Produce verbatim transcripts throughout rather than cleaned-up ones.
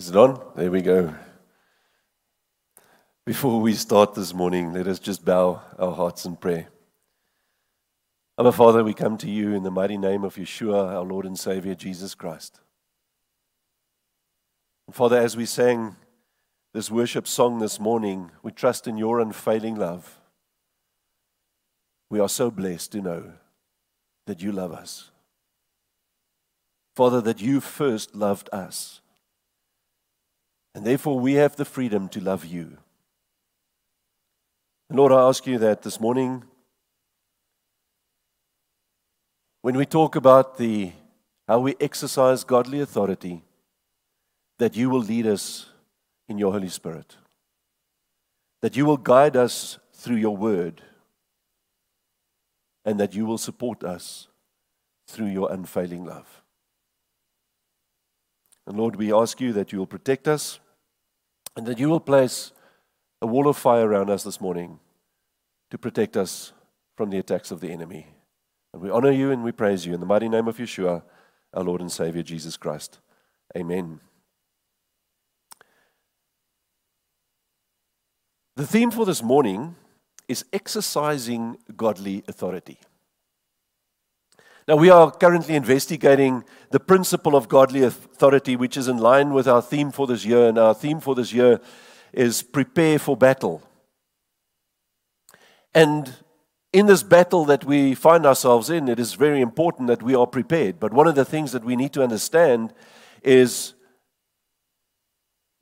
Is it on? There we go. Before we start this morning, let us just bow our hearts in prayer. Our Father, we come to you in the mighty name of Yeshua, our Lord and Savior, Jesus Christ. And Father, as we sang this worship song this morning, we trust in your unfailing love. We are so blessed to know that you love us. Father, that you first loved us. And therefore, we have the freedom to love you. And Lord, I ask you that this morning, when we talk about the how we exercise godly authority, that you will lead us in your Holy Spirit, that you will guide us through your word, and that you will support us through your unfailing love. And Lord, we ask you that you will protect us, and that you will place a wall of fire around us this morning to protect us from the attacks of the enemy. And we honor you and we praise you in the mighty name of Yeshua, our Lord and Savior, Jesus Christ. Amen. The theme for this morning is exercising godly authority. Now, we are currently investigating the principle of godly authority, which is in line with our theme for this year, and our theme for this year is prepare for battle. And in this battle that we find ourselves in, it is very important that we are prepared. But one of the things that we need to understand is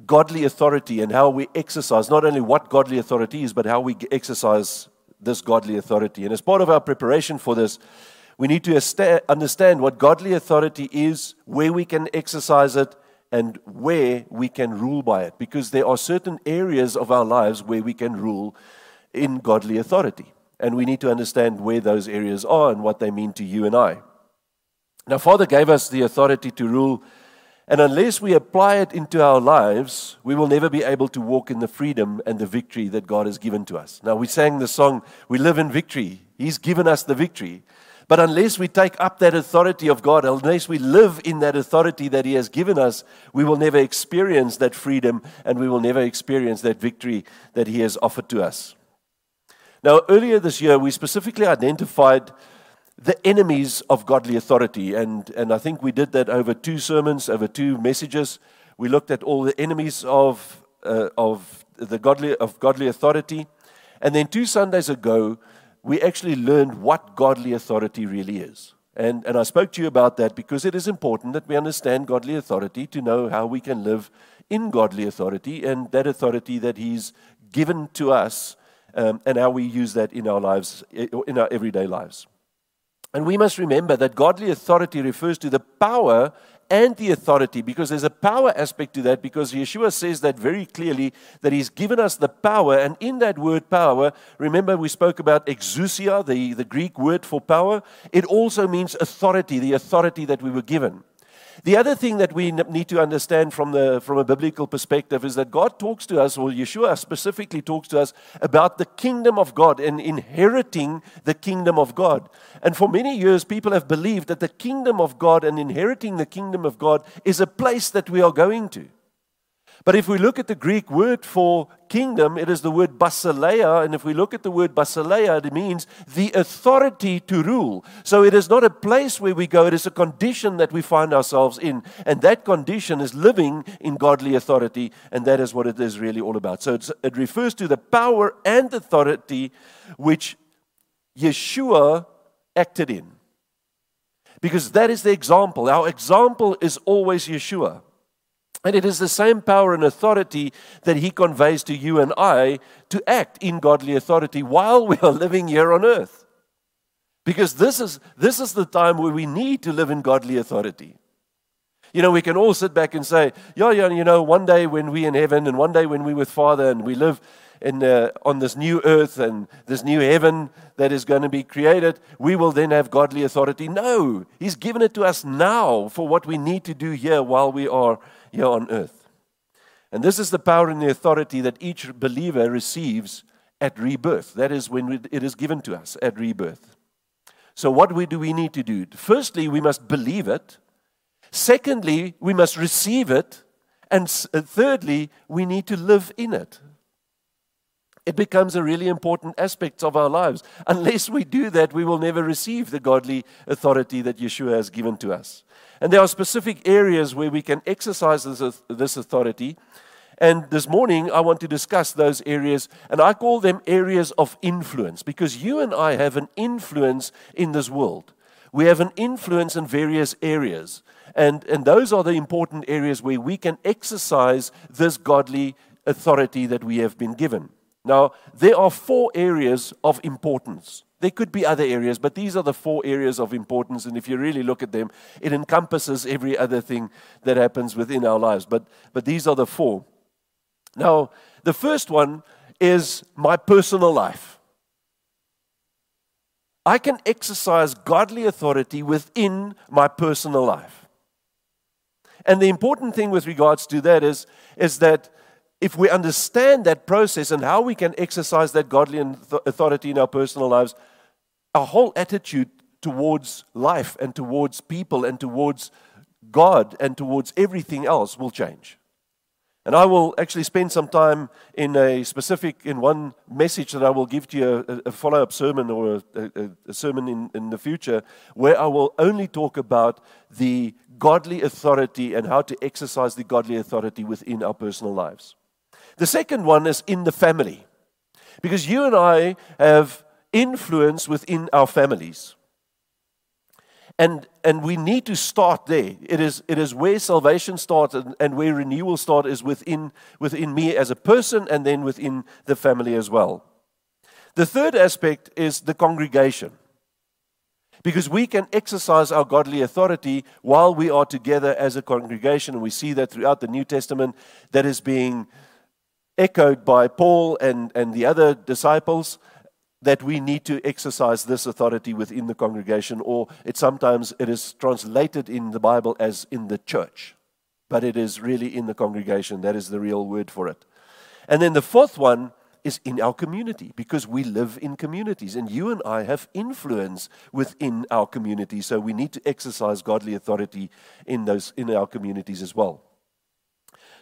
godly authority and how we exercise, not only what godly authority is, but how we exercise this godly authority. And as part of our preparation for this, we need to understand what godly authority is, where we can exercise it, and where we can rule by it. Because there are certain areas of our lives where we can rule in godly authority. And we need to understand where those areas are and what they mean to you and I. Now, Father gave us the authority to rule, and unless we apply it into our lives, we will never be able to walk in the freedom and the victory that God has given to us. Now, we sang the song, we live in victory. He's given us the victory. But unless we take up that authority of God, unless we live in that authority that He has given us, we will never experience that freedom and we will never experience that victory that He has offered to us. Now, earlier this year, we specifically identified the enemies of godly authority. And, and I think we did that over two sermons, over two messages. We looked at all the enemies of uh, of the godly of godly authority. And then two Sundays ago, we actually learned what godly authority really is. And, and I spoke to you about that because it is important that we understand godly authority to know how we can live in godly authority and that authority that He's given to us um, and how we use that in our lives, in our everyday lives. And we must remember that godly authority refers to the power and the authority, because there's a power aspect to that, because Yeshua says that very clearly, that He's given us the power, and in that word power, remember we spoke about exousia, the, the Greek word for power. It also means authority, the authority that we were given. The other thing that we need to understand from the from a biblical perspective is that God talks to us, or Yeshua specifically talks to us, about the kingdom of God and inheriting the kingdom of God. And for many years, people have believed that the kingdom of God and inheriting the kingdom of God is a place that we are going to. But if we look at the Greek word for kingdom, it is the word basileia, and if we look at the word basileia, it means the authority to rule. So it is not a place where we go, it is a condition that we find ourselves in, and that condition is living in godly authority, and that is what it is really all about. So it's, it refers to the power and authority which Yeshua acted in, because that is the example. Our example is always Yeshua. And it is the same power and authority that He conveys to you and I to act in godly authority while we are living here on earth. Because this is, this is the time where we need to live in godly authority. You know, we can all sit back and say, yeah, yeah, you know, one day when we're in heaven and one day when we're with Father and we live in uh, on this new earth and this new heaven that is going to be created, we will then have godly authority. No, He's given it to us now for what we need to do here while we are here on earth. And this is the power and the authority that each believer receives at rebirth. That is when it is given to us at rebirth. So what we do we need to do? Firstly, we must believe it. Secondly, we must receive it. And thirdly, we need to live in it. It becomes a really important aspect of our lives. Unless we do that, we will never receive the godly authority that Yeshua has given to us. And there are specific areas where we can exercise this, this authority. And this morning, I want to discuss those areas, and I call them areas of influence, because you and I have an influence in this world. We have an influence in various areas, and, and those are the important areas where we can exercise this godly authority that we have been given. Now, there are four areas of importance. There could be other areas, but these are the four areas of importance. And if you really look at them, it encompasses every other thing that happens within our lives. But, but these are the four. Now, the first one is my personal life. I can exercise godly authority within my personal life. And the important thing with regards to that is, is that if we understand that process and how we can exercise that godly authority in our personal lives, our whole attitude towards life and towards people and towards God and towards everything else will change. And I will actually spend some time in a specific, in one message that I will give to you, a, a follow-up sermon or a, a sermon in, in the future, where I will only talk about the godly authority and how to exercise the godly authority within our personal lives. The second one is in the family, because you and I have influence within our families, and and we need to start there. It is it is where salvation starts and, and where renewal starts is within within me as a person and then within the family as well. The third aspect is the congregation, because we can exercise our godly authority while we are together as a congregation, and we see that throughout the New Testament that is being echoed by Paul and, and the other disciples, that we need to exercise this authority within the congregation, or it sometimes it is translated in the Bible as in the church, but it is really in the congregation. That is the real word for it. And then the fourth one is in our community, because we live in communities, and you and I have influence within our community, so we need to exercise godly authority in those in our communities as well.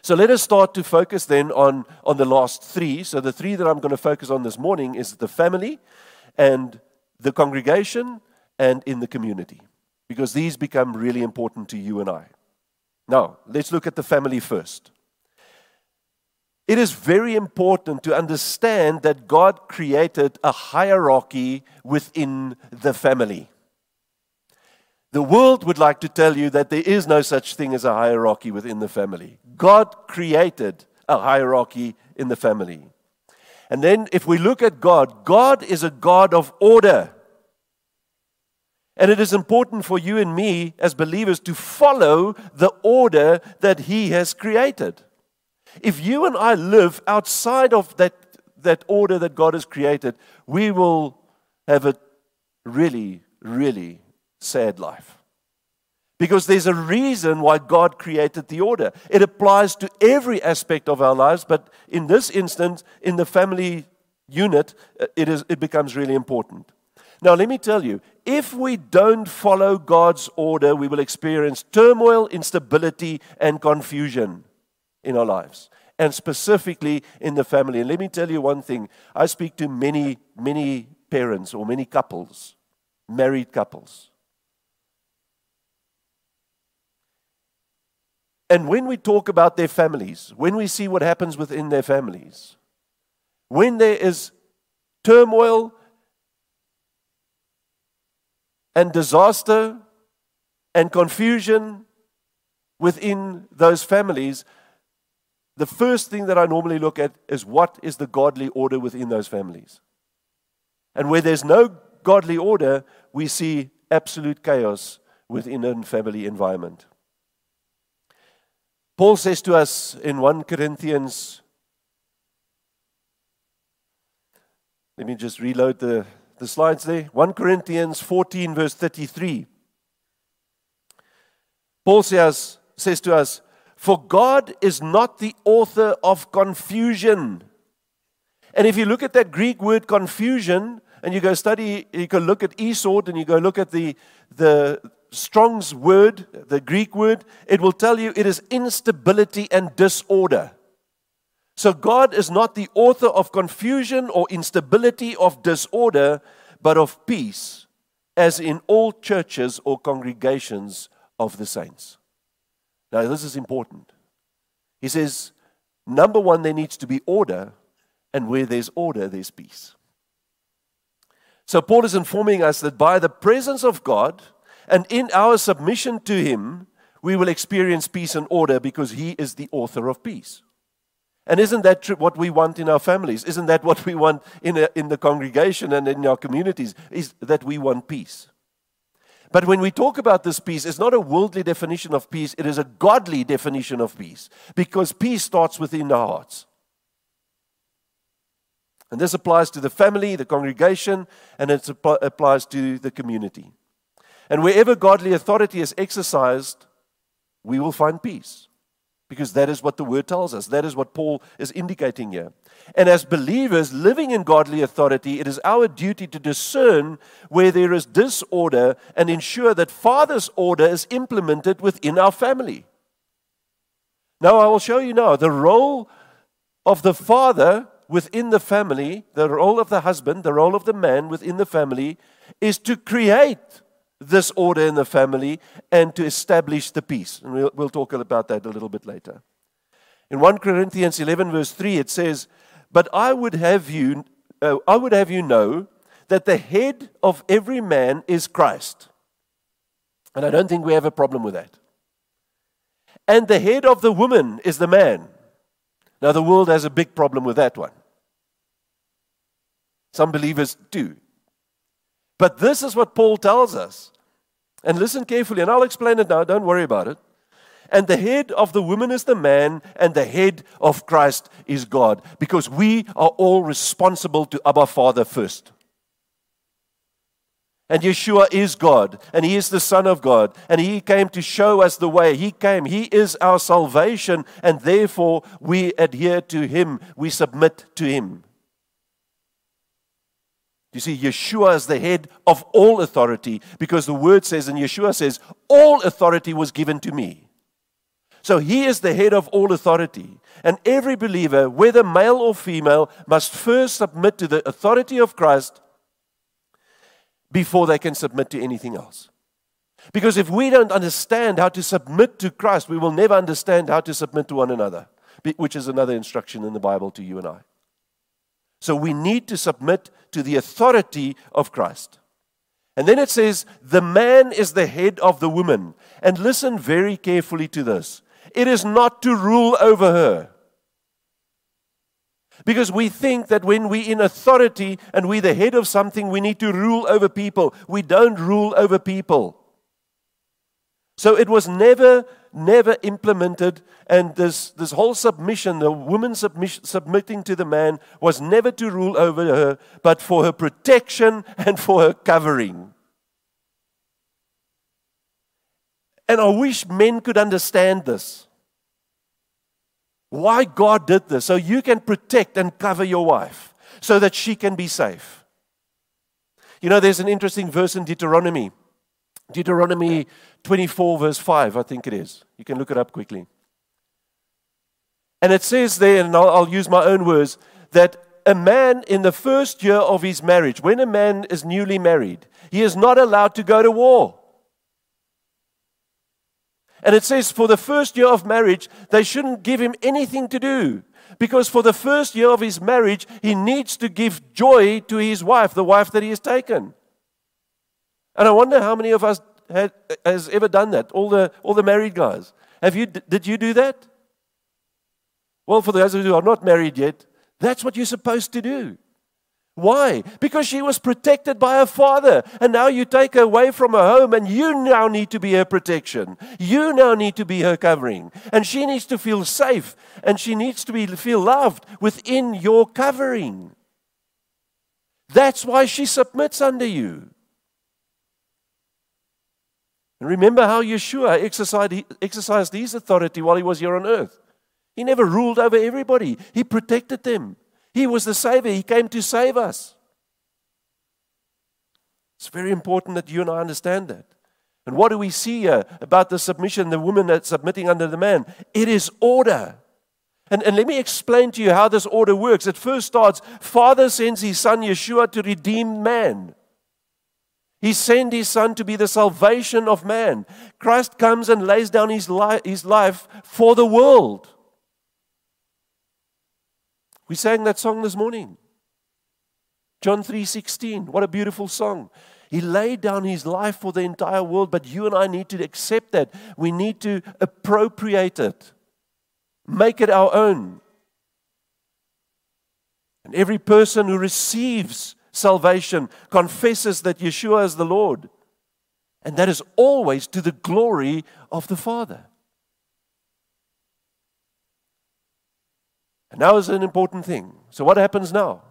So let us start to focus then on, on the last three. So the three that I'm going to focus on this morning is the family and the congregation and in the community, because these become really important to you and I. Now, let's look at the family first. It is very important to understand that God created a hierarchy within the family. The world would like to tell you that there is no such thing as a hierarchy within the family. God created a hierarchy in the family. And then if we look at God, God is a God of order. And it is important for you and me as believers to follow the order that He has created. If you and I live outside of that, that order that God has created, we will have a really, really sad life, because there's a reason why God created the order. It applies to every aspect of our lives, but in this instance, in the family unit, it is it becomes really important. Now, let me tell you, if we don't follow God's order, we will experience turmoil, instability, and confusion in our lives, and specifically in the family. And let me tell you one thing. I speak to many, many parents or many couples, married couples. And when we talk about their families, when we see what happens within their families, when there is turmoil and disaster and confusion within those families, the first thing that I normally look at is what is the godly order within those families. And where there's no godly order, we see absolute chaos within a family environment. Paul says to us in First Corinthians, let me just reload the, the slides there. First Corinthians fourteen, verse thirty-three. Paul says, says to us, "For God is not the author of confusion." And if you look at that Greek word confusion, and you go study, you go look at Esau, and you go look at the the Strong's word, the Greek word, it will tell you it is instability and disorder. So God is not the author of confusion or instability, of disorder, but of peace, as in all churches or congregations of the saints. Now, this is important. He says, number one, there needs to be order, and where there's order, there's peace. So Paul is informing us that by the presence of God and in our submission to Him, we will experience peace and order because He is the author of peace. And isn't that true, what we want in our families? Isn't that what we want in, a, in the congregation and in our communities? Is that we want peace. But when we talk about this peace, it's not a worldly definition of peace. It is a godly definition of peace, because peace starts within our hearts. And this applies to the family, the congregation, and it applies to the community. And wherever godly authority is exercised, we will find peace, because that is what the Word tells us. That is what Paul is indicating here. And as believers living in godly authority, it is our duty to discern where there is disorder and ensure that Father's order is implemented within our family. Now, I will show you now the role of the father within the family, the role of the husband, the role of the man within the family is to create this order in the family and to establish the peace. And we'll, we'll talk about that a little bit later. In First Corinthians eleven verse three, it says, But I would have you, uh, I would have you know that the head of every man is Christ. And I don't think we have a problem with that. And the head of the woman is the man. Now, the world has a big problem with that one. Some believers do. But this is what Paul tells us. And listen carefully, and I'll explain it now. Don't worry about it. And the head of the woman is the man, and the head of Christ is God. Because we are all responsible to Abba Father first. And Yeshua is God, and He is the Son of God, and He came to show us the way. He came. He is our salvation, and therefore we adhere to Him. We submit to Him. You see, Yeshua is the head of all authority, because the Word says, and Yeshua says, all authority was given to me. So He is the head of all authority. And every believer, whether male or female, must first submit to the authority of Christ before they can submit to anything else. Because if we don't understand how to submit to Christ, we will never understand how to submit to one another, which is another instruction in the Bible to you and I. So we need to submit to the authority of Christ. And then it says, the man is the head of the woman. And listen very carefully to this. It is not to rule over her. Because we think that when we're in authority and we're the head of something, we need to rule over people. We don't rule over people. So it was never, never implemented. And this, this whole submission, the woman submission, submitting to the man, was never to rule over her, but for her protection and for her covering. And I wish men could understand this. Why God did this, so you can protect and cover your wife, so that she can be safe. You know, there's an interesting verse in Deuteronomy. Deuteronomy twenty-four verse five, I think it is. You can look it up quickly. And it says there, and I'll, I'll use my own words, that a man in the first year of his marriage, when a man is newly married, he is not allowed to go to war. And it says, for the first year of marriage, they shouldn't give him anything to do. Because for the first year of his marriage, he needs to give joy to his wife, the wife that he has taken. And I wonder how many of us had, has ever done that, all the all the married guys. Have you? Did you do that? Well, for those who are not married yet, that's what you're supposed to do. Why? Because she was protected by her father, and now you take her away from her home, and you now need to be her protection. You now need to be her covering, and she needs to feel safe, and she needs to be, feel loved within your covering. That's why she submits under you. And remember how Yeshua exercised, exercised His authority while He was here on earth. He never ruled over everybody. He protected them. He was the Savior. He came to save us. It's very important that you and I understand that. And what do we see here about the submission, the woman that's submitting under the man? It is order. And, and let me explain to you how this order works. It first starts, Father sends his son Yeshua to redeem man. He sent his son to be the salvation of man. Christ comes and lays down his, li- his life for the world. We sang that song this morning. John three sixteen, what a beautiful song. He laid down his life for the entire world, but you and I need to accept that. We need to appropriate it. Make it our own. And every person who receives salvation confesses that Yeshua is the Lord. And that is always to the glory of the Father. And now is an important thing. So what happens now?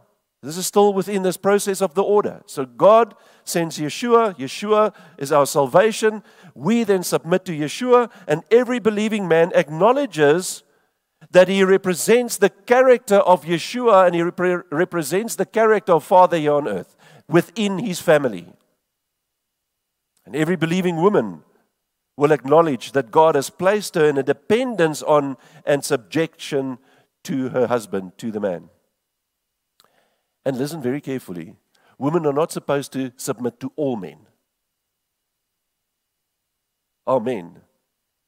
This is still within this process of the order. So God sends Yeshua. Yeshua is our salvation. We then submit to Yeshua, and every believing man acknowledges that he represents the character of Yeshua, and he rep- represents the character of Father here on earth within his family. And every believing woman will acknowledge that God has placed her in a dependence on and subjection to her husband, to the man. And listen very carefully. Women are not supposed to submit to all men. All men.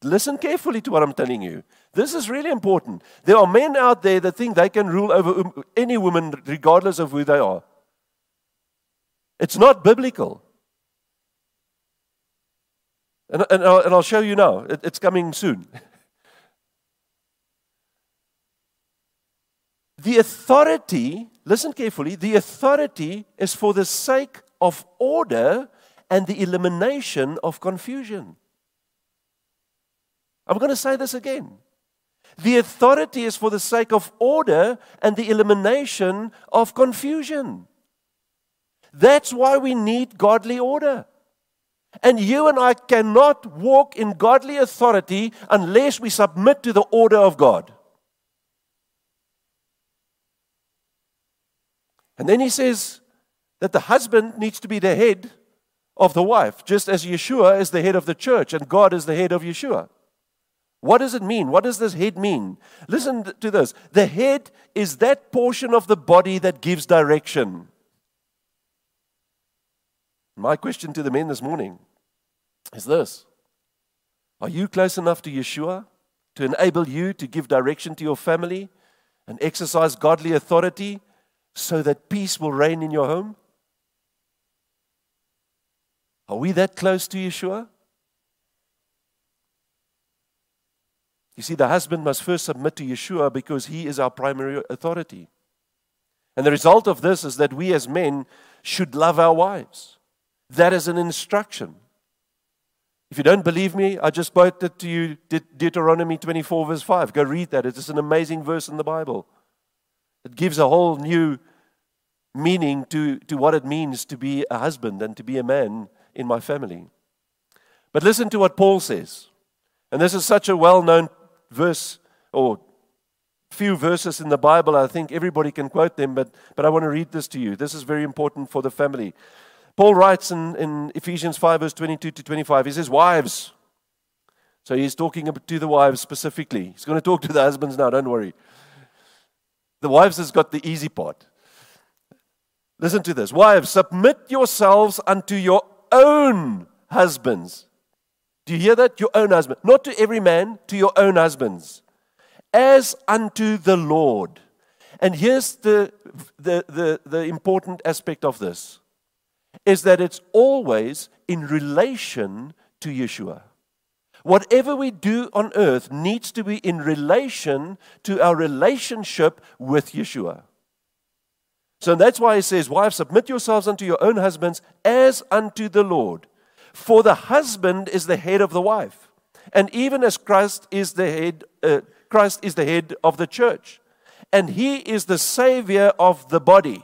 Listen carefully to what I'm telling you. This is really important. There are men out there that think they can rule over any woman regardless of who they are. It's not biblical. And, and, I'll, and I'll show you now. It, it's coming soon. The authority, listen carefully, the authority is for the sake of order and the elimination of confusion. I'm going to say this again. The authority is for the sake of order and the elimination of confusion. That's why we need godly order. And you and I cannot walk in godly authority unless we submit to the order of God. And then he says that the husband needs to be the head of the wife, just as Yeshua is the head of the church and God is the head of Yeshua. What does it mean? What does this head mean? Listen to this. The head is that portion of the body that gives direction. My question to the men this morning is this. Are you close enough to Yeshua to enable you to give direction to your family and exercise godly authority so that peace will reign in your home? Are we that close to Yeshua? You see, the husband must first submit to Yeshua because he is our primary authority. And the result of this is that we as men should love our wives. That is an instruction. If you don't believe me, I just quoted to you De- Deuteronomy twenty-four verse five. Go read that. It is an amazing verse in the Bible. It gives a whole new meaning to, to what it means to be a husband and to be a man in my family. But listen to what Paul says. And this is such a well-known verse, or few verses in the Bible. I think everybody can quote them, but, but I want to read this to you. This is very important for the family. Paul writes in, in Ephesians five, verse twenty-two to twenty-five, he says, wives. So he's talking to the wives specifically. He's going to talk to the husbands now, don't worry. The wives has got the easy part. Listen to this. Wives, submit yourselves unto your own husbands. Do you hear that? Your own husband. Not to every man, to your own husbands. As unto the Lord. And here's the, the, the, the important aspect of this, is that it's always in relation to Yeshua. Whatever we do on earth needs to be in relation to our relationship with Yeshua. So that's why he says, wives, submit yourselves unto your own husbands as unto the Lord. For the husband is the head of the wife, and even as Christ is the head, uh, Christ is the head of the church, and he is the savior of the body.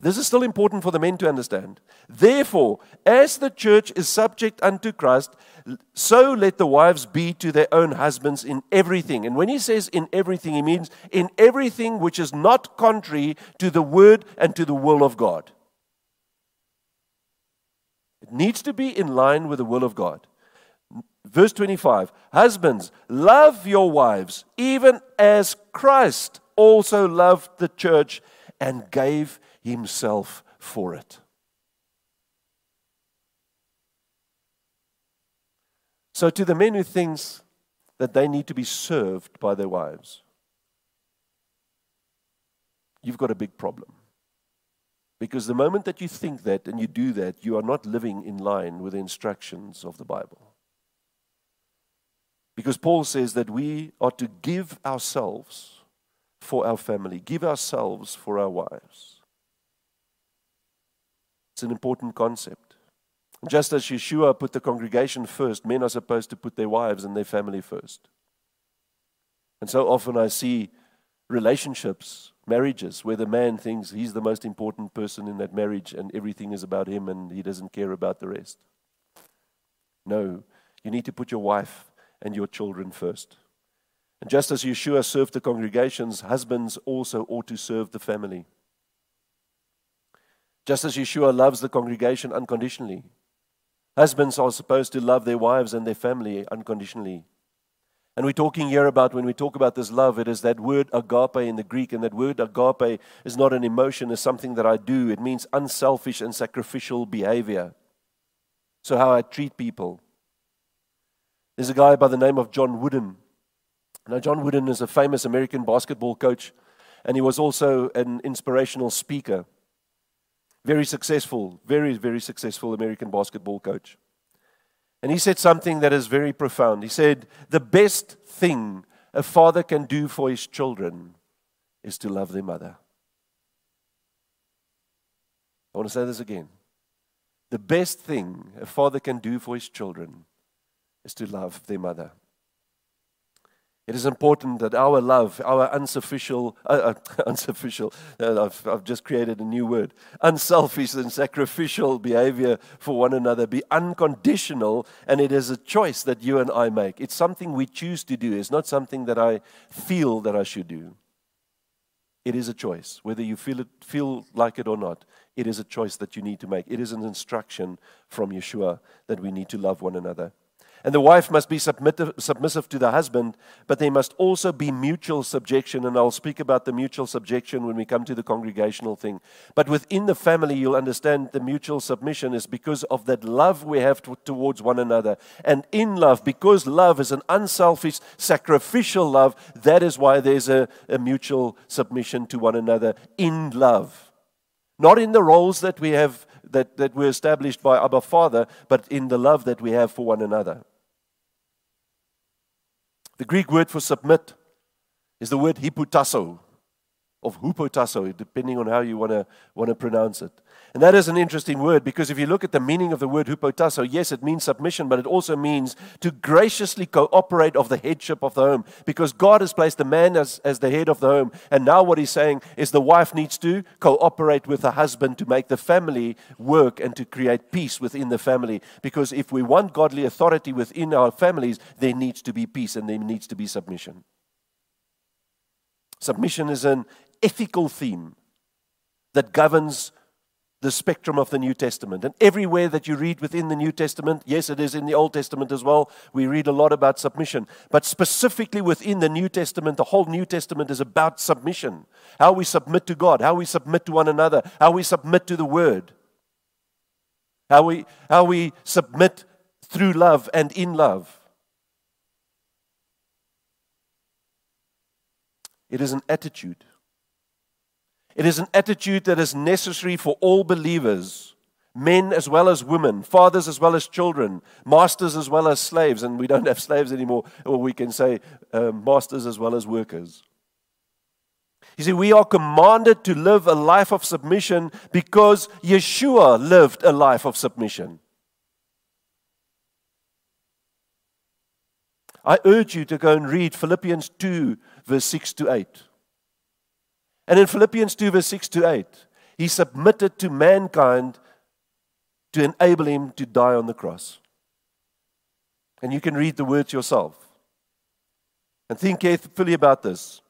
This is still important for the men to understand. Therefore, as the church is subject unto Christ, so let the wives be to their own husbands in everything. And when he says in everything, he means in everything which is not contrary to the word and to the will of God. It needs to be in line with the will of God. Verse twenty-five, husbands, love your wives, even as Christ also loved the church and gave himself for it. So to the men who thinks that they need to be served by their wives, you've got a big problem. Because the moment that you think that and you do that, you are not living in line with the instructions of the Bible. Because Paul says that we are to give ourselves for our family, give ourselves for our wives. It's an important concept. Just as Yeshua put the congregation first, men are supposed to put their wives and their family first. And so often I see relationships, marriages, where the man thinks he's the most important person in that marriage and everything is about him and he doesn't care about the rest. No, you need to put your wife and your children first. And just as Yeshua served the congregations, husbands also ought to serve the family. Just as Yeshua loves the congregation unconditionally, husbands are supposed to love their wives and their family unconditionally. And we're talking here about, when we talk about this love, it is that word agape in the Greek. And that word agape is not an emotion, it's something that I do. It means unselfish and sacrificial behavior. So how I treat people. There's a guy by the name of John Wooden. Now, John Wooden is a famous American basketball coach, and he was also an inspirational speaker. Very successful, very, very successful American basketball coach. And he said something that is very profound. He said, the best thing a father can do for his children is to love their mother. I want to say this again. The best thing a father can do for his children is to love their mother. It is important that our love, our unsufficient, uh, unsufficient, uh, I've, I've just created a new word, unselfish and sacrificial behavior for one another be unconditional, and it is a choice that you and I make. It's something we choose to do. It's not something that I feel that I should do. It is a choice, whether you feel it, feel like it or not. It is a choice that you need to make. It is an instruction from Yeshua that we need to love one another. And the wife must be submissive, submissive to the husband, but there must also be mutual subjection. And I'll speak about the mutual subjection when we come to the congregational thing. But within the family, you'll understand the mutual submission is because of that love we have to, towards one another. And in love, because love is an unselfish, sacrificial love, that is why there's a, a mutual submission to one another in love. Not in the roles that we have, that, that were established by Abba Father, but in the love that we have for one another. The Greek word for submit is the word hupotasso, of hupotasso, depending on how you want to want to pronounce it. And that is an interesting word, because if you look at the meaning of the word hupotasso, yes, it means submission, but it also means to graciously cooperate of the headship of the home, because God has placed the man as, as the head of the home. And now what he's saying is the wife needs to cooperate with the husband to make the family work and to create peace within the family. Because if we want godly authority within our families, there needs to be peace and there needs to be submission. Submission is an ethical theme that governs the spectrum of the New Testament. And everywhere that you read within the New Testament, yes, it is in the Old Testament as well, we read a lot about submission. But specifically within the New Testament, the whole New Testament is about submission. How we submit to God, how we submit to one another, how we submit to the Word, how we, how we submit through love and in love. It is an attitude. It is an attitude that is necessary for all believers, men as well as women, fathers as well as children, masters as well as slaves. And we don't have slaves anymore, or we can say uh, masters as well as workers. You see, we are commanded to live a life of submission because Yeshua lived a life of submission. I urge you to go and read Philippians two, verse six to eight. And in Philippians two, verse six to eight, he submitted to mankind to enable him to die on the cross. And you can read the words yourself. And think carefully about this.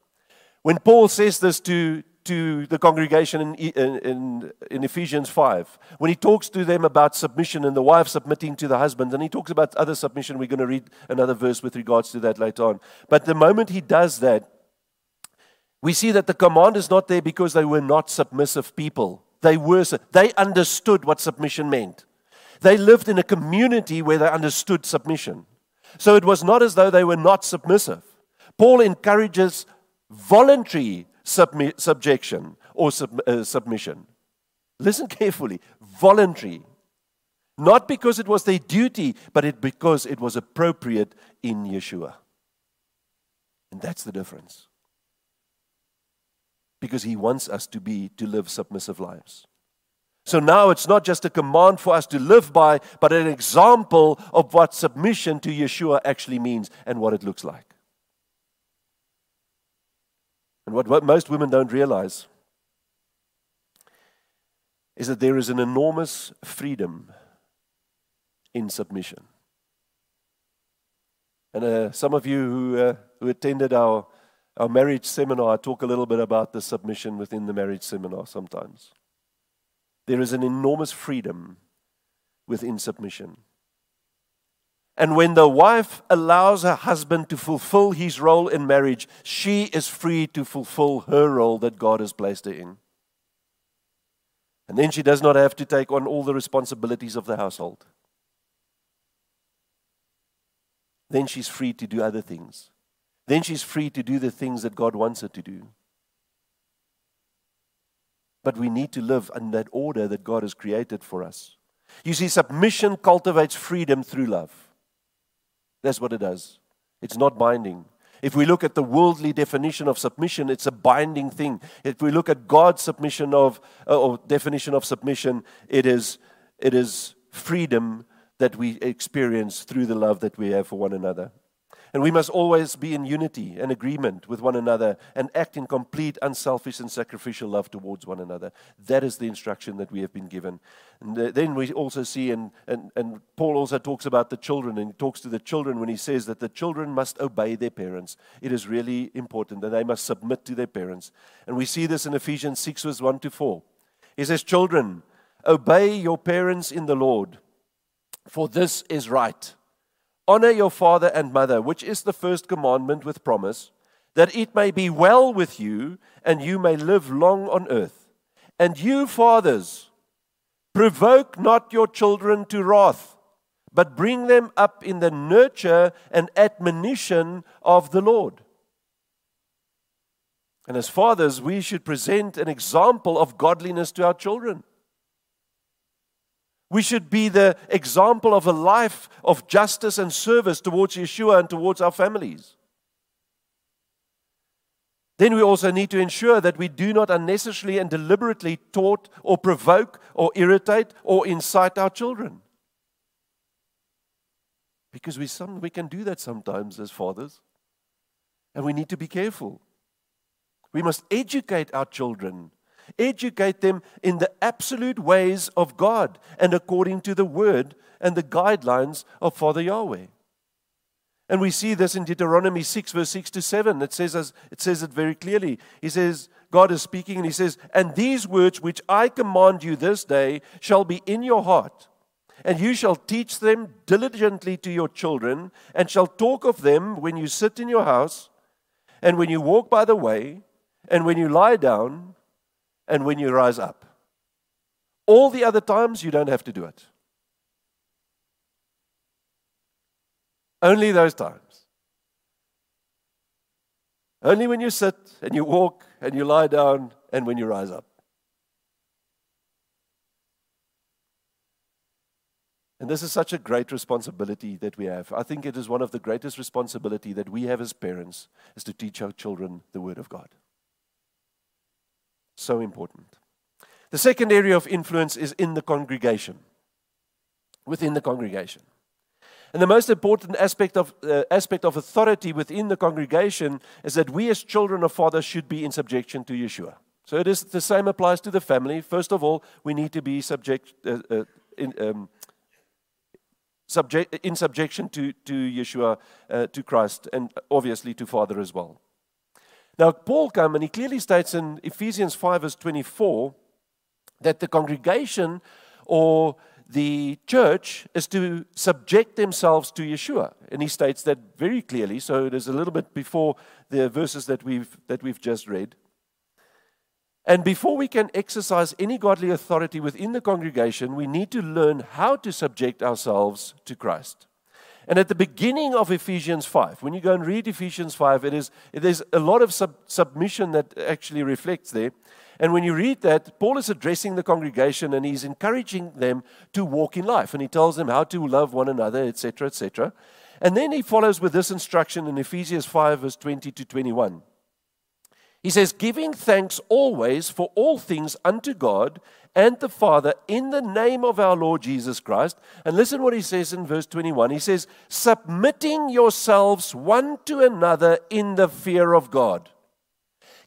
When Paul says this to, to the congregation in, in, in Ephesians five, when he talks to them about submission and the wife submitting to the husband, and he talks about other submission. We're going to read another verse with regards to that later on. But the moment he does that, we see that the command is not there because they were not submissive people. They were. They understood what submission meant. They lived in a community where they understood submission. So it was not as though they were not submissive. Paul encourages voluntary submi- subjection or sub- uh, submission. Listen carefully. Voluntary. Not because it was their duty, but it because it was appropriate in Yeshua. And that's the difference. Because he wants us to be, to live submissive lives. So now it's not just a command for us to live by, but an example of what submission to Yeshua actually means and what it looks like. And what, what most women don't realize is that there is an enormous freedom in submission. And uh, some of you who, uh, who attended our Our marriage seminar, I talk a little bit about the submission within the marriage seminar sometimes. There is an enormous freedom within submission. And when the wife allows her husband to fulfill his role in marriage, she is free to fulfill her role that God has placed her in. And then she does not have to take on all the responsibilities of the household. Then she's free to do other things. Then she's free to do the things that God wants her to do. But we need to live in that order that God has created for us. You see, submission cultivates freedom through love. That's what it does. It's not binding. If we look at the worldly definition of submission, it's a binding thing. If we look at God's submission of uh, or definition of submission, it is it is freedom that we experience through the love that we have for one another. And we must always be in unity and agreement with one another and act in complete, unselfish, and sacrificial love towards one another. That is the instruction that we have been given. And then we also see, and, and, and Paul also talks about the children, and he talks to the children when he says that the children must obey their parents. It is really important that they must submit to their parents. And we see this in Ephesians six, verse one to four. He says, "Children, obey your parents in the Lord, for this is right. Honor your father and mother, which is the first commandment with promise, that it may be well with you and you may live long on earth. And you, fathers, provoke not your children to wrath, but bring them up in the nurture and admonition of the Lord." And as fathers, we should present an example of godliness to our children. We should be the example of a life of justice and service towards Yeshua and towards our families. Then we also need to ensure that we do not unnecessarily and deliberately tort or provoke or irritate or incite our children. Because we, some, we can do that sometimes as fathers. And we need to be careful. We must educate our children. Educate them in the absolute ways of God and according to the word and the guidelines of Father Yahweh. And we see this in Deuteronomy six, verse six to seven. It says, as, it says it very clearly. He says, God is speaking and he says, "And these words which I command you this day shall be in your heart, and you shall teach them diligently to your children, and shall talk of them when you sit in your house, and when you walk by the way, and when you lie down, and when you rise up." All the other times, you don't have to do it. Only those times. Only when you sit, and you walk, and you lie down, and when you rise up. And this is such a great responsibility that we have. I think it is one of the greatest responsibilities that we have as parents, is to teach our children the Word of God. So important. The second area of influence is in the congregation, within the congregation. And the most important aspect of uh, aspect of authority within the congregation is that we as children of Father should be in subjection to Yeshua. So it is the same applies to the family. First of all, we need to be subject uh, uh, in um, subject in subjection to to Yeshua, uh, to Christ, and obviously to Father as well. Now, Paul comes and he clearly states in Ephesians five verse twenty-four that the congregation or the church is to subject themselves to Yeshua. And he states that very clearly. So it is a little bit before the verses that we've, that we've just read. And before we can exercise any godly authority within the congregation, we need to learn how to subject ourselves to Christ. And at the beginning of Ephesians five, when you go and read Ephesians five, it is there's a lot of sub, submission that actually reflects there. And when you read that, Paul is addressing the congregation and he's encouraging them to walk in life. And he tells them how to love one another, et cetera, et cetera. And then he follows with this instruction in Ephesians five, verse twenty to twenty-one. He says, giving thanks always for all things unto God and the Father in the name of our Lord Jesus Christ. And listen what he says in verse twenty-one. He says, submitting yourselves one to another in the fear of God.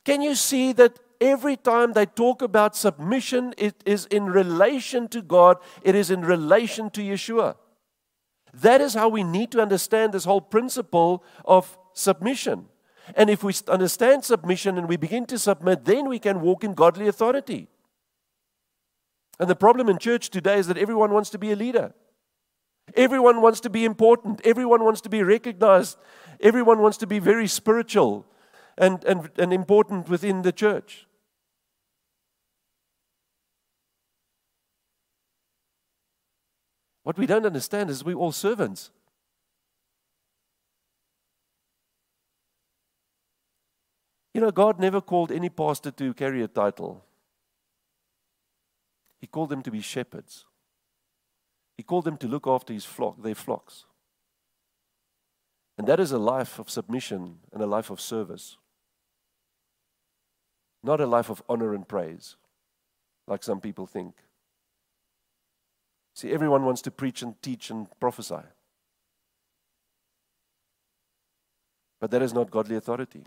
Can you see that? Every time they talk about submission, it is in relation to God. It is in relation to Yeshua. That is how we need to understand this whole principle of submission. And if we understand submission and we begin to submit, then we can walk in godly authority. And the problem in church today is that everyone wants to be a leader. Everyone wants to be important. Everyone wants to be recognized. Everyone wants to be very spiritual and, and, and important within the church. What we don't understand is we're all servants. You know, God never called any pastor to carry a title. He called them to be shepherds. He called them to look after his flock, their flocks. And that is a life of submission and a life of service. Not a life of honor and praise, like some people think. See, everyone wants to preach and teach and prophesy. But that is not godly authority.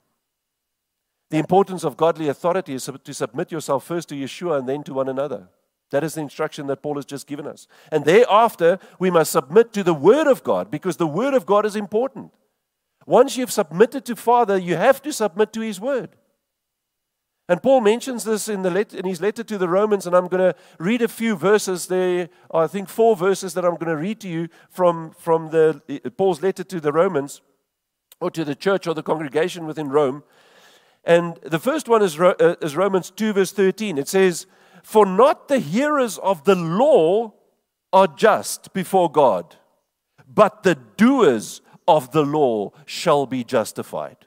The importance of godly authority is to submit yourself first to Yeshua and then to one another. That is the instruction that Paul has just given us. And thereafter, we must submit to the Word of God, because the Word of God is important. Once you've submitted to Father, you have to submit to His Word. And Paul mentions this in, the let- in his letter to the Romans, and I'm going to read a few verses there. I think four verses that I'm going to read to you from, from the Paul's letter to the Romans, or to the church or the congregation within Rome. And the first one is, uh, is Romans two verse thirteen. It says, for not the hearers of the law are just before God, but the doers of the law shall be justified.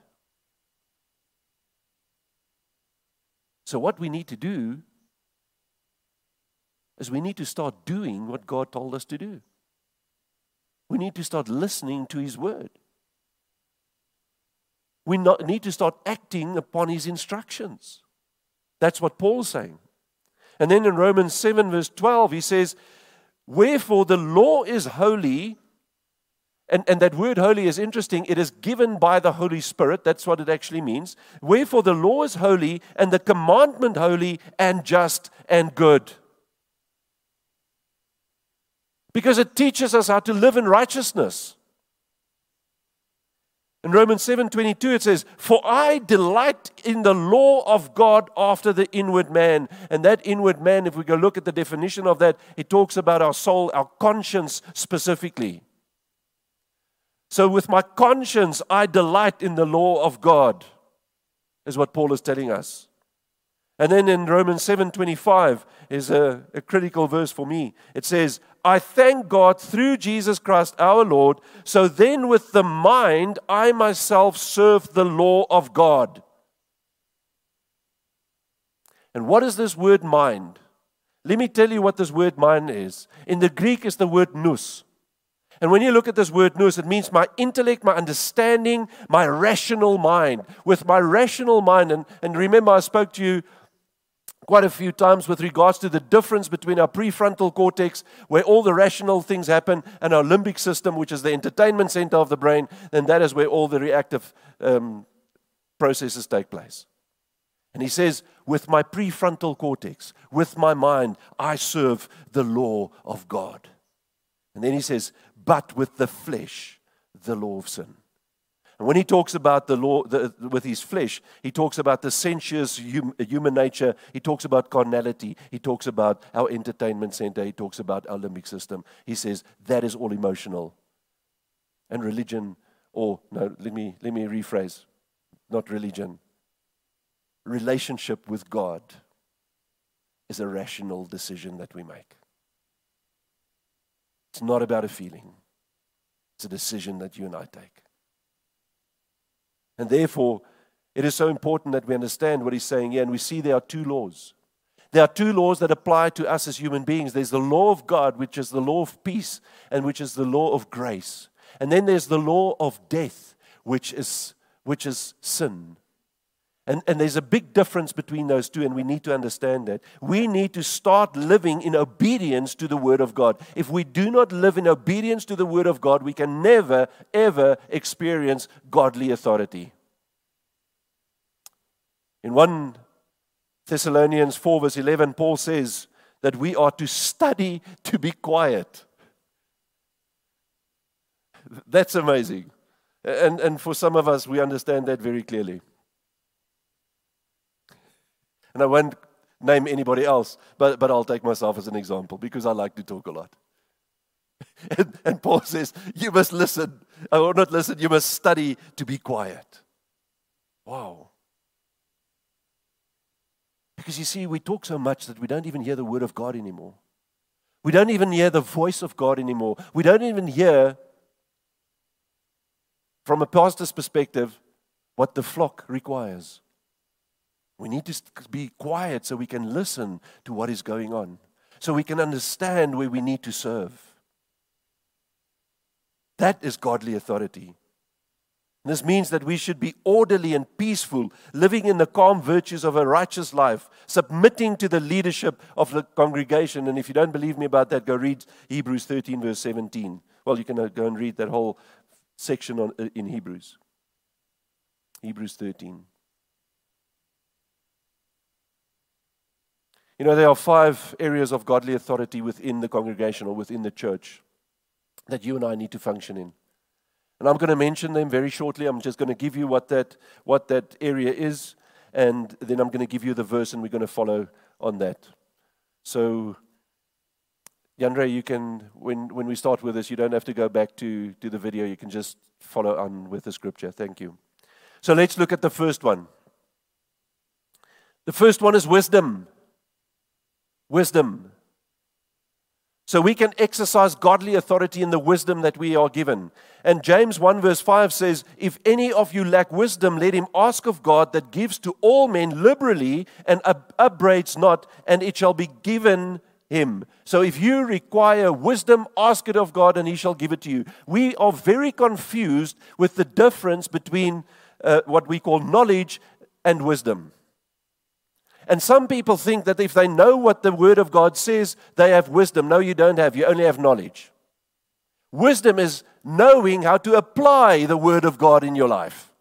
So what we need to do is we need to start doing what God told us to do. We need to start listening to His word. We need to start acting upon His instructions. That's what Paul's saying. And then in Romans seven verse twelve, he says, wherefore the law is holy, and, and that word holy is interesting. It is given by the Holy Spirit. That's what it actually means. Wherefore the law is holy, and the commandment holy, and just, and good. Because it teaches us how to live in righteousness. In Romans seven twenty-two, it says, for I delight in the law of God after the inward man. And that inward man, if we go look at the definition of that, it talks about our soul, our conscience specifically. So with my conscience, I delight in the law of God, is what Paul is telling us. And then in Romans seven twenty-five is a, a critical verse for me. It says, I thank God through Jesus Christ our Lord, so then with the mind I myself serve the law of God. And what is this word mind? Let me tell you what this word mind is. In the Greek is the word nous. And when you look at this word nous, it means my intellect, my understanding, my rational mind. With my rational mind, and, and remember I spoke to you quite a few times with regards to the difference between our prefrontal cortex, where all the rational things happen, and our limbic system, which is the entertainment center of the brain, and that is where all the reactive um, processes take place. And he says, with my prefrontal cortex, with my mind, I serve the law of God. And then he says, but with the flesh, the law of sin. And when he talks about the law the, with his flesh, he talks about the sensuous hum, human nature. He talks about carnality. He talks about our entertainment center. He talks about our limbic system. He says that is all emotional. And religion, or no, let me, let me rephrase, not religion. Relationship with God is a rational decision that we make. It's not about a feeling. It's a decision that you and I take. And therefore, it is so important that we understand what he's saying here, and we see there are two laws. There are two laws that apply to us as human beings. There's the law of God, which is the law of peace, and which is the law of grace. And then there's the law of death, which is, which is sin. And, and there's a big difference between those two, and we need to understand that. We need to start living in obedience to the Word of God. If we do not live in obedience to the Word of God, we can never, ever experience godly authority. In First Thessalonians four verse eleven, Paul says that we are to study to be quiet. That's amazing. And, and for some of us, we understand that very clearly. And I won't name anybody else, but, but I'll take myself as an example because I like to talk a lot. And, and Paul says, you must listen. I will not listen. You must study to be quiet. Wow. Because you see, we talk so much that we don't even hear the word of God anymore. We don't even hear the voice of God anymore. We don't even hear, from a pastor's perspective, what the flock requires. We need to be quiet so we can listen to what is going on, so we can understand where we need to serve. That is godly authority. This means that we should be orderly and peaceful, living in the calm virtues of a righteous life, submitting to the leadership of the congregation. And if you don't believe me about that, go read Hebrews thirteen verse seventeen. Well, you can go and read that whole section on, in Hebrews. Hebrews thirteen. You know, there are five areas of godly authority within the congregation or within the church that you and I need to function in. And I'm going to mention them very shortly. I'm just going to give you what that, what that area is, and then I'm going to give you the verse, and we're going to follow on that. So, Yandre, you can, when, when we start with this, you don't have to go back to, to the video. You can just follow on with the scripture. Thank you. So let's look at the first one. The first one is wisdom. Wisdom. So we can exercise godly authority in the wisdom that we are given. And James one verse five says, if any of you lack wisdom, let him ask of God that gives to all men liberally and up- upbraids not, and it shall be given him. So if you require wisdom, ask it of God and he shall give it to you. We are very confused with the difference between uh, what we call knowledge and wisdom. And some people think that if they know what the Word of God says, they have wisdom. No, you don't have. You only have knowledge. Wisdom is knowing how to apply the Word of God in your life,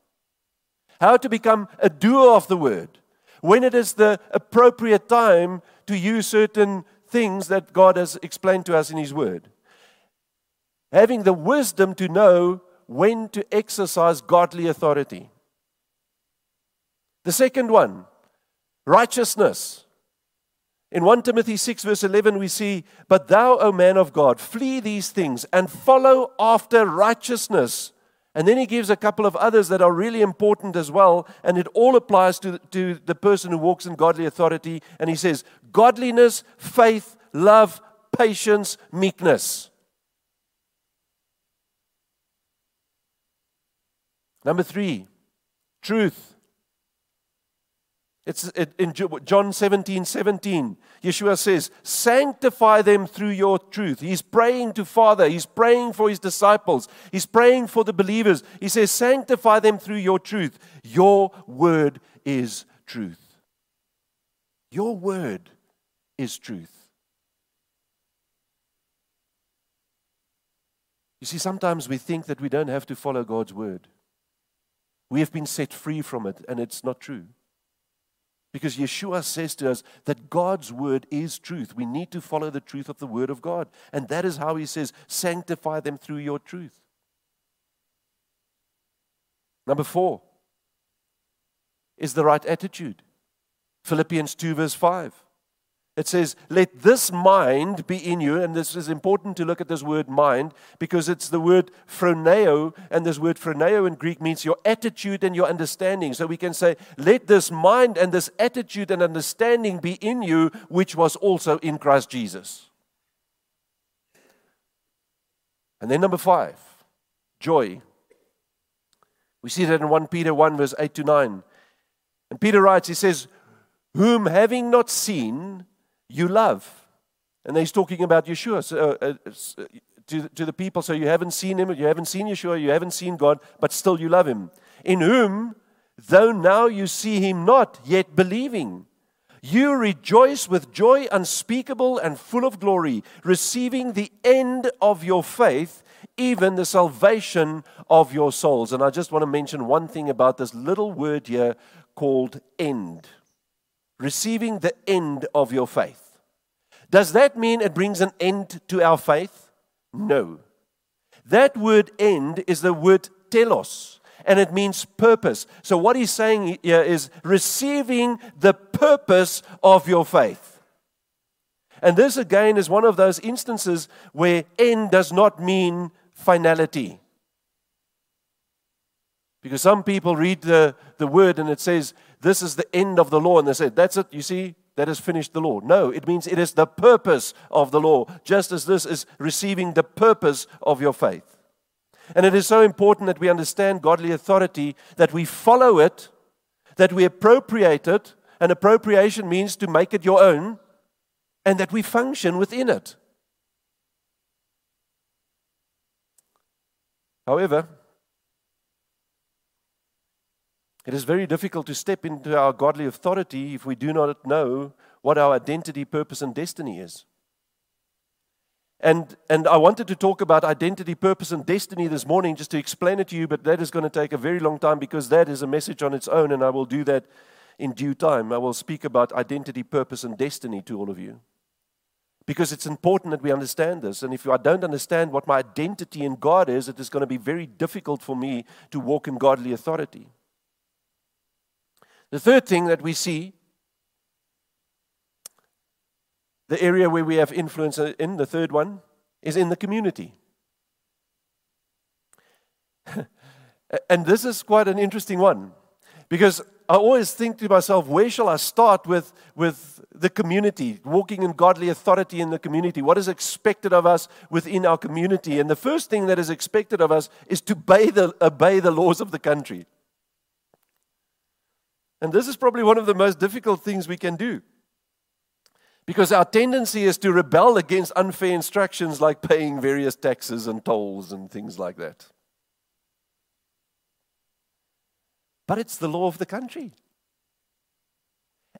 how to become a doer of the Word, when it is the appropriate time to use certain things that God has explained to us in His Word. Having the wisdom to know when to exercise godly authority. The second one. Righteousness. In First Timothy six verse eleven we see, but thou, O man of God, flee these things and follow after righteousness. And then he gives a couple of others that are really important as well, and it all applies to, to the person who walks in godly authority. And he says, godliness, faith, love, patience, meekness. Number three, truth. It's in John seventeen seventeen, Yeshua says, sanctify them through your truth. He's praying to Father. He's praying for his disciples. He's praying for the believers. He says, sanctify them through your truth. Your word is truth. Your word is truth. You see, sometimes we think that we don't have to follow God's word. We have been set free from it, and it's not true. Because Yeshua says to us that God's word is truth. We need to follow the truth of the word of God. And that is how he says, sanctify them through your truth. Number four is the right attitude. Philippians two verse five. It says, let this mind be in you. And this is important to look at this word mind, because it's the word phroneo. And this word phroneo in Greek means your attitude and your understanding. So we can say, let this mind and this attitude and understanding be in you, which was also in Christ Jesus. And then number five, joy. We see that in First Peter one verse eight to nine. And Peter writes, he says, whom having not seen, you love. And he's talking about Yeshua so, uh, uh, to, to the people. So you haven't seen him, you haven't seen Yeshua, you haven't seen God, but still you love him. In whom, though now you see him not, yet believing, you rejoice with joy unspeakable and full of glory, receiving the end of your faith, even the salvation of your souls. And I just want to mention one thing about this little word here called end. Receiving the end of your faith. Does that mean it brings an end to our faith? No. That word end is the word telos, and it means purpose. So what he's saying here is receiving the purpose of your faith. And this again is one of those instances where end does not mean finality. Because some people read the, the word and it says, this is the end of the law. And they say, that's it, you see, that has finished the law. No, it means it is the purpose of the law, just as this is receiving the purpose of your faith. And it is so important that we understand godly authority, that we follow it, that we appropriate it, and appropriation means to make it your own, and that we function within it. However, it is very difficult to step into our godly authority if we do not know what our identity, purpose, and destiny is. And and I wanted to talk about identity, purpose, and destiny this morning just to explain it to you, but that is going to take a very long time because that is a message on its own, and I will do that in due time. I will speak about identity, purpose, and destiny to all of you because it's important that we understand this. And if I don't understand what my identity in God is, it is going to be very difficult for me to walk in godly authority. The third thing that we see, the area where we have influence in, the third one, is in the community. And this is quite an interesting one, because I always think to myself, where shall I start with, with the community, walking in godly authority in the community? What is expected of us within our community? And the first thing that is expected of us is to obey the, obey the laws of the country. And this is probably one of the most difficult things we can do, because our tendency is to rebel against unfair instructions like paying various taxes and tolls and things like that. But it's the law of the country.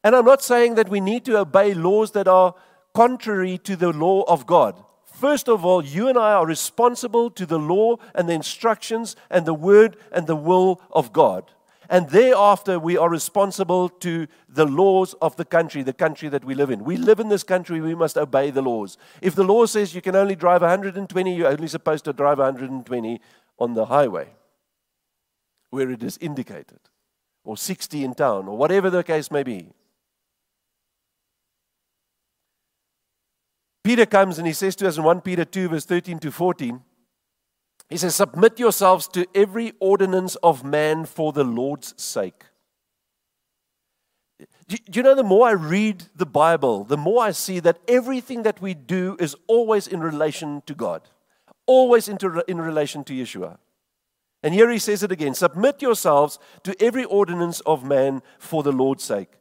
And I'm not saying that we need to obey laws that are contrary to the law of God. First of all, you and I are responsible to the law and the instructions and the word and the will of God. And thereafter, we are responsible to the laws of the country, the country that we live in. We live in this country, we must obey the laws. If the law says you can only drive one hundred twenty, you're only supposed to drive one hundred twenty on the highway, where it is indicated, or sixty in town, or whatever the case may be. Peter comes and he says to us in First Peter two, verse thirteen to fourteen, he says, submit yourselves to every ordinance of man for the Lord's sake. Do you know, the more I read the Bible, the more I see that everything that we do is always in relation to God, always in relation to Yeshua. And here he says it again, submit yourselves to every ordinance of man for the Lord's sake,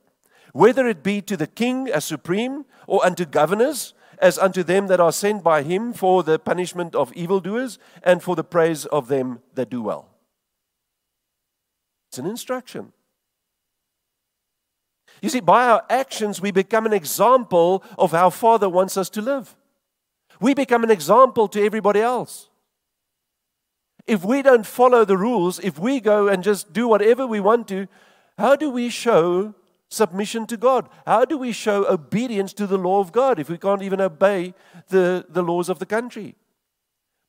whether it be to the king as supreme, or unto governors, as unto them that are sent by him for the punishment of evildoers and for the praise of them that do well. It's an instruction. You see, by our actions, we become an example of how Father wants us to live. We become an example to everybody else. If we don't follow the rules, if we go and just do whatever we want to, how do we show submission to God? How do we show obedience to the law of God if we can't even obey the, the laws of the country?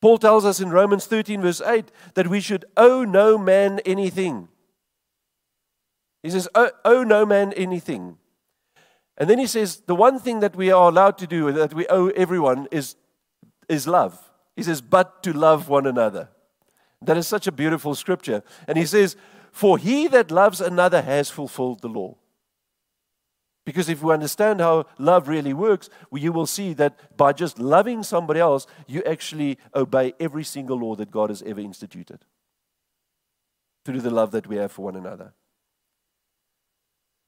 Paul tells us in Romans thirteen verse eight that we should owe no man anything. He says, owe no man anything. And then he says, the one thing that we are allowed to do, that we owe everyone, is, is love. He says, but to love one another. That is such a beautiful scripture. And he says, for he that loves another has fulfilled the law. Because if we understand how love really works, you will see that by just loving somebody else, you actually obey every single law that God has ever instituted through the love that we have for one another.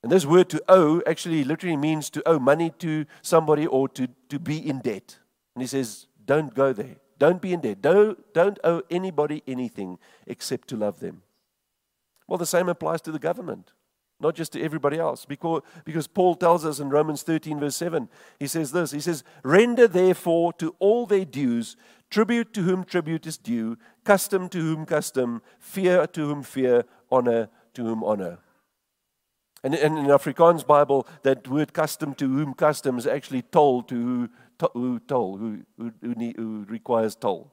And this word to owe actually literally means to owe money to somebody or to, to be in debt. And he says, don't go there. Don't be in debt. Don't, don't owe anybody anything except to love them. Well, the same applies to the government, not just to everybody else. Because, because Paul tells us in Romans thirteen verse seven, he says this, he says, render therefore to all their dues, tribute to whom tribute is due, custom to whom custom, fear to whom fear, honor to whom honor. And in the Afrikaans Bible, that word custom to whom custom is actually toll to who, to, who toll, who, who, who, need, who requires toll.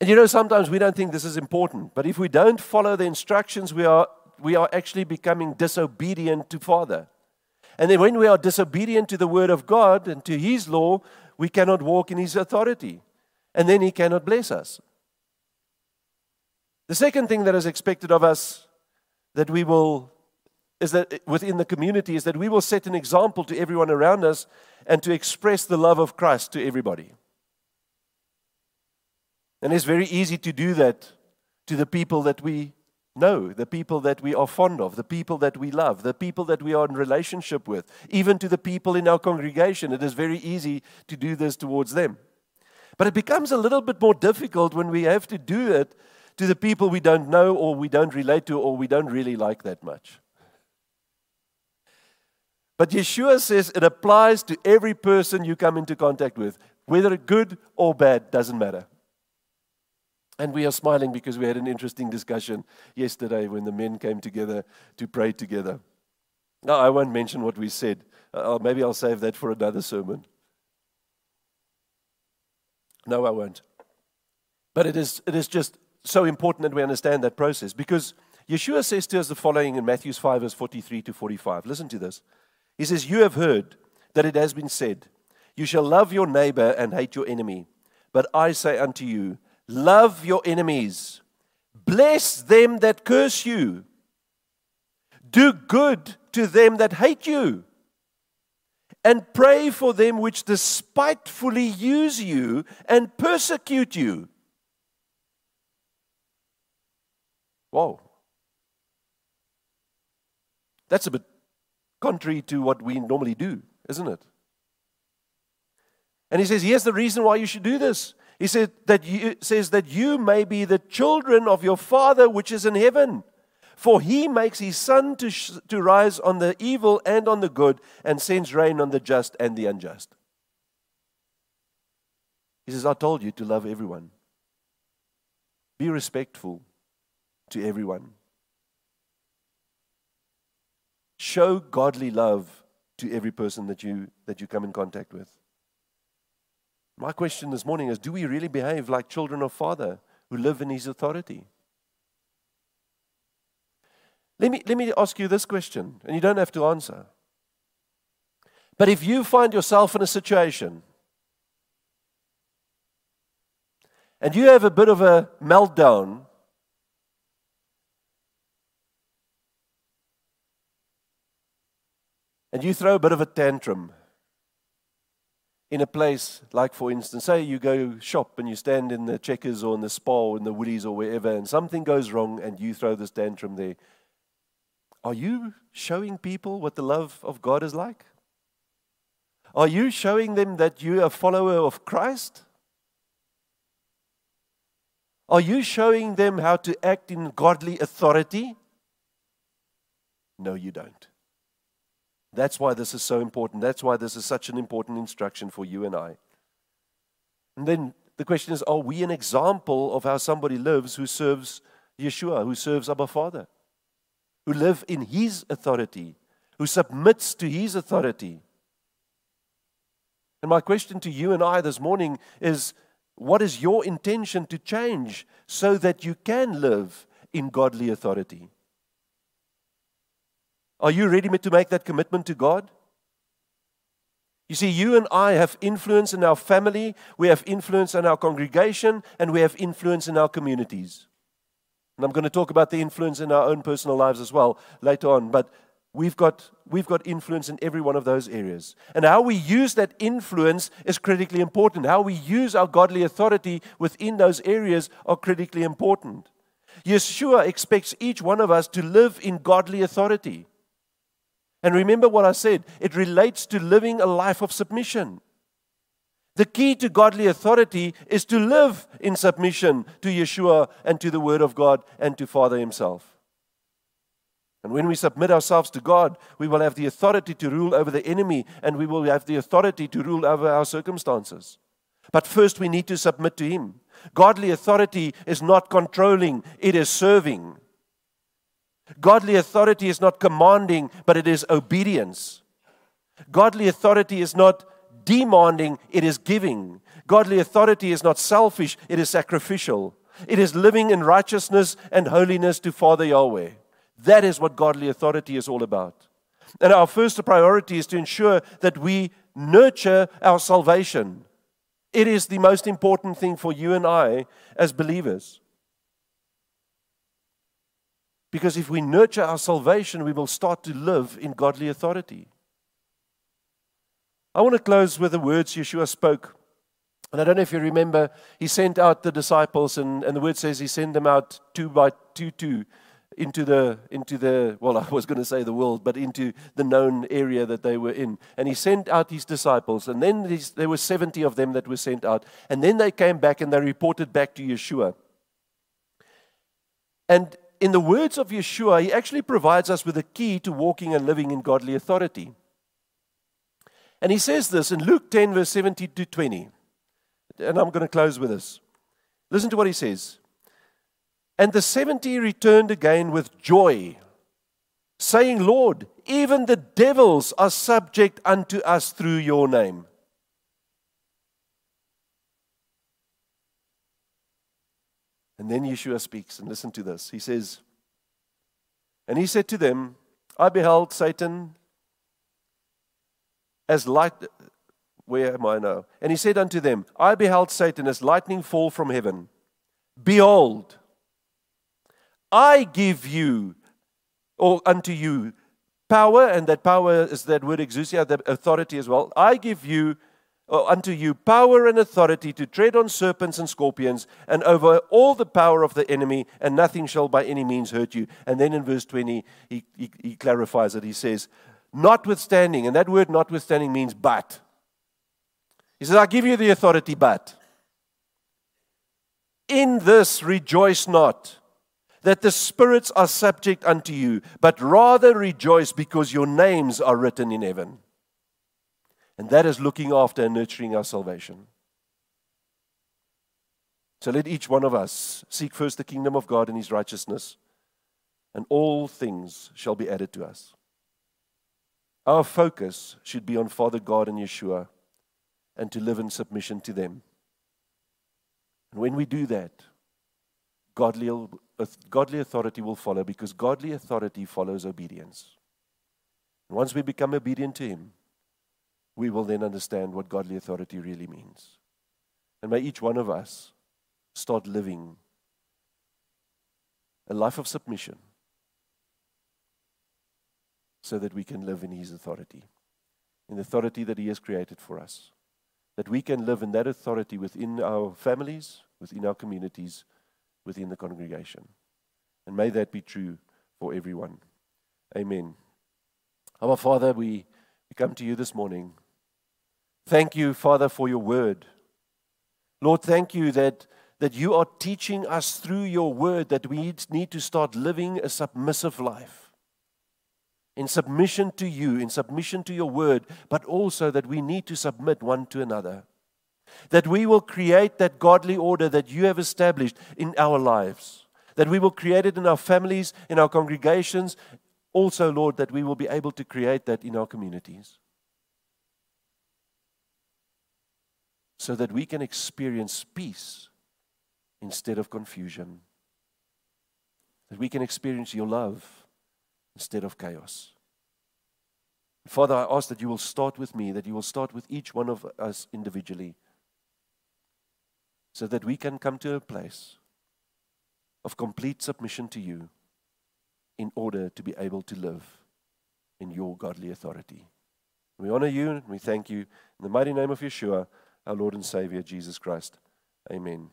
And you know, sometimes we don't think this is important, but if we don't follow the instructions, we are, we are actually becoming disobedient to Father. And then when we are disobedient to the Word of God and to His law, we cannot walk in His authority. And then He cannot bless us. The second thing that is expected of us that we will, is that within the community, is that we will set an example to everyone around us and to express the love of Christ to everybody. And it's very easy to do that to the people that we know, the people that we are fond of, the people that we love, the people that we are in relationship with, even to the people in our congregation. It is very easy to do this towards them. But it becomes a little bit more difficult when we have to do it to the people we don't know or we don't relate to or we don't really like that much. But Yeshua says it applies to every person you come into contact with. Whether good or bad, doesn't matter. And we are smiling because we had an interesting discussion yesterday when the men came together to pray together. Now, I won't mention what we said. Uh, maybe I'll save that for another sermon. No, I won't. But it is, it is just so important that we understand that process, because Yeshua says to us the following in Matthew five, verse forty-three to forty-five. Listen to this. He says, you have heard that it has been said, you shall love your neighbor and hate your enemy. But I say unto you, love your enemies, bless them that curse you, do good to them that hate you, and pray for them which despitefully use you and persecute you. Wow. That's a bit contrary to what we normally do, isn't it? And he says, here's the reason why you should do this. He said that you, says that you may be the children of your Father which is in heaven. For he makes his sun to, sh- to rise on the evil and on the good, and sends rain on the just and the unjust. He says, I told you to love everyone. Be respectful to everyone. Show godly love to every person that you that you come in contact with. My question this morning is, do we really behave like children of Father who live in His authority? Let me, let me ask you this question, and you don't have to answer. But if you find yourself in a situation and you have a bit of a meltdown, and you throw a bit of a tantrum in a place like, for instance, say you go shop and you stand in the Checkers or in the Spa or in the Woolies or wherever, and something goes wrong and you throw this tantrum there. Are you showing people what the love of God is like? Are you showing them that you are a follower of Christ? Are you showing them how to act in godly authority? No, you don't. That's why this is so important. That's why this is such an important instruction for you and I. And then the question is, are we an example of how somebody lives who serves Yeshua, who serves Abba Father, who live in His authority, who submits to His authority? And my question to you and I this morning is, what is your intention to change so that you can live in godly authority? Are you ready to make that commitment to God? You see, you and I have influence in our family, we have influence in our congregation, and we have influence in our communities. And I'm going to talk about the influence in our own personal lives as well later on, but we've got, we've got influence in every one of those areas. And how we use that influence is critically important. How we use our godly authority within those areas are critically important. Yeshua expects each one of us to live in godly authority. And remember what I said, it relates to living a life of submission. The key to godly authority is to live in submission to Yeshua and to the Word of God and to Father Himself. And when we submit ourselves to God, we will have the authority to rule over the enemy, and we will have the authority to rule over our circumstances. But first we need to submit to Him. Godly authority is not controlling, it is serving. Godly authority is not commanding, but it is obedience. Godly authority is not demanding, it is giving. Godly authority is not selfish, it is sacrificial. It is living in righteousness and holiness to Father Yahweh. That is what godly authority is all about. And our first priority is to ensure that we nurture our salvation. It is the most important thing for you and I as believers. Because if we nurture our salvation, we will start to live in godly authority. I want to close with the words Yeshua spoke. And I don't know if you remember, He sent out the disciples, and, and the word says He sent them out two by two, two into the, into the, well, I was going to say the world, but into the known area that they were in. And He sent out His disciples, and then these, there were seventy of them that were sent out. And then they came back and they reported back to Yeshua. And in the words of Yeshua, He actually provides us with a key to walking and living in godly authority. And He says this in Luke ten, verse seventeen to twenty. And I'm going to close with this. Listen to what He says. And the seventy returned again with joy, saying, Lord, even the devils are subject unto us through your name. And then Yeshua speaks, and listen to this. He says, and He said to them, I beheld Satan as light. Where am I now? And He said unto them, I beheld Satan as lightning fall from heaven. Behold, I give you, or unto you, power, and that power is that word exousia, the authority as well. I give you unto you power and authority to tread on serpents and scorpions and over all the power of the enemy, and nothing shall by any means hurt you. And then in verse twenty, he, he, he clarifies it. He says, notwithstanding, and that word notwithstanding means but. He says, I give you the authority, but in this rejoice not, that the spirits are subject unto you, but rather rejoice because your names are written in heaven. And that is looking after and nurturing our salvation. So let each one of us seek first the kingdom of God and His righteousness, and all things shall be added to us. Our focus should be on Father God and Yeshua, and to live in submission to them. And when we do that, godly, godly authority will follow, because godly authority follows obedience. And once we become obedient to Him, we will then understand what godly authority really means. And may each one of us start living a life of submission so that we can live in His authority, in the authority that He has created for us, that we can live in that authority within our families, within our communities, within the congregation. And may that be true for everyone. Amen. Our Father, we come to you this morning. Thank you, Father, for your word. Lord, thank you that, that you are teaching us through your word that we need to start living a submissive life, in submission to you, in submission to your word, but also that we need to submit one to another, that we will create that godly order that you have established in our lives, that we will create it in our families, in our congregations, also, Lord, that we will be able to create that in our communities. so that we can experience peace instead of confusion, that we can experience your love instead of chaos. Father, I ask that you will start with me, that you will start with each one of us individually, so that we can come to a place of complete submission to you in order to be able to live in your godly authority. We honor you and we thank you in the mighty name of Yeshua, our Lord and Savior, Jesus Christ. Amen.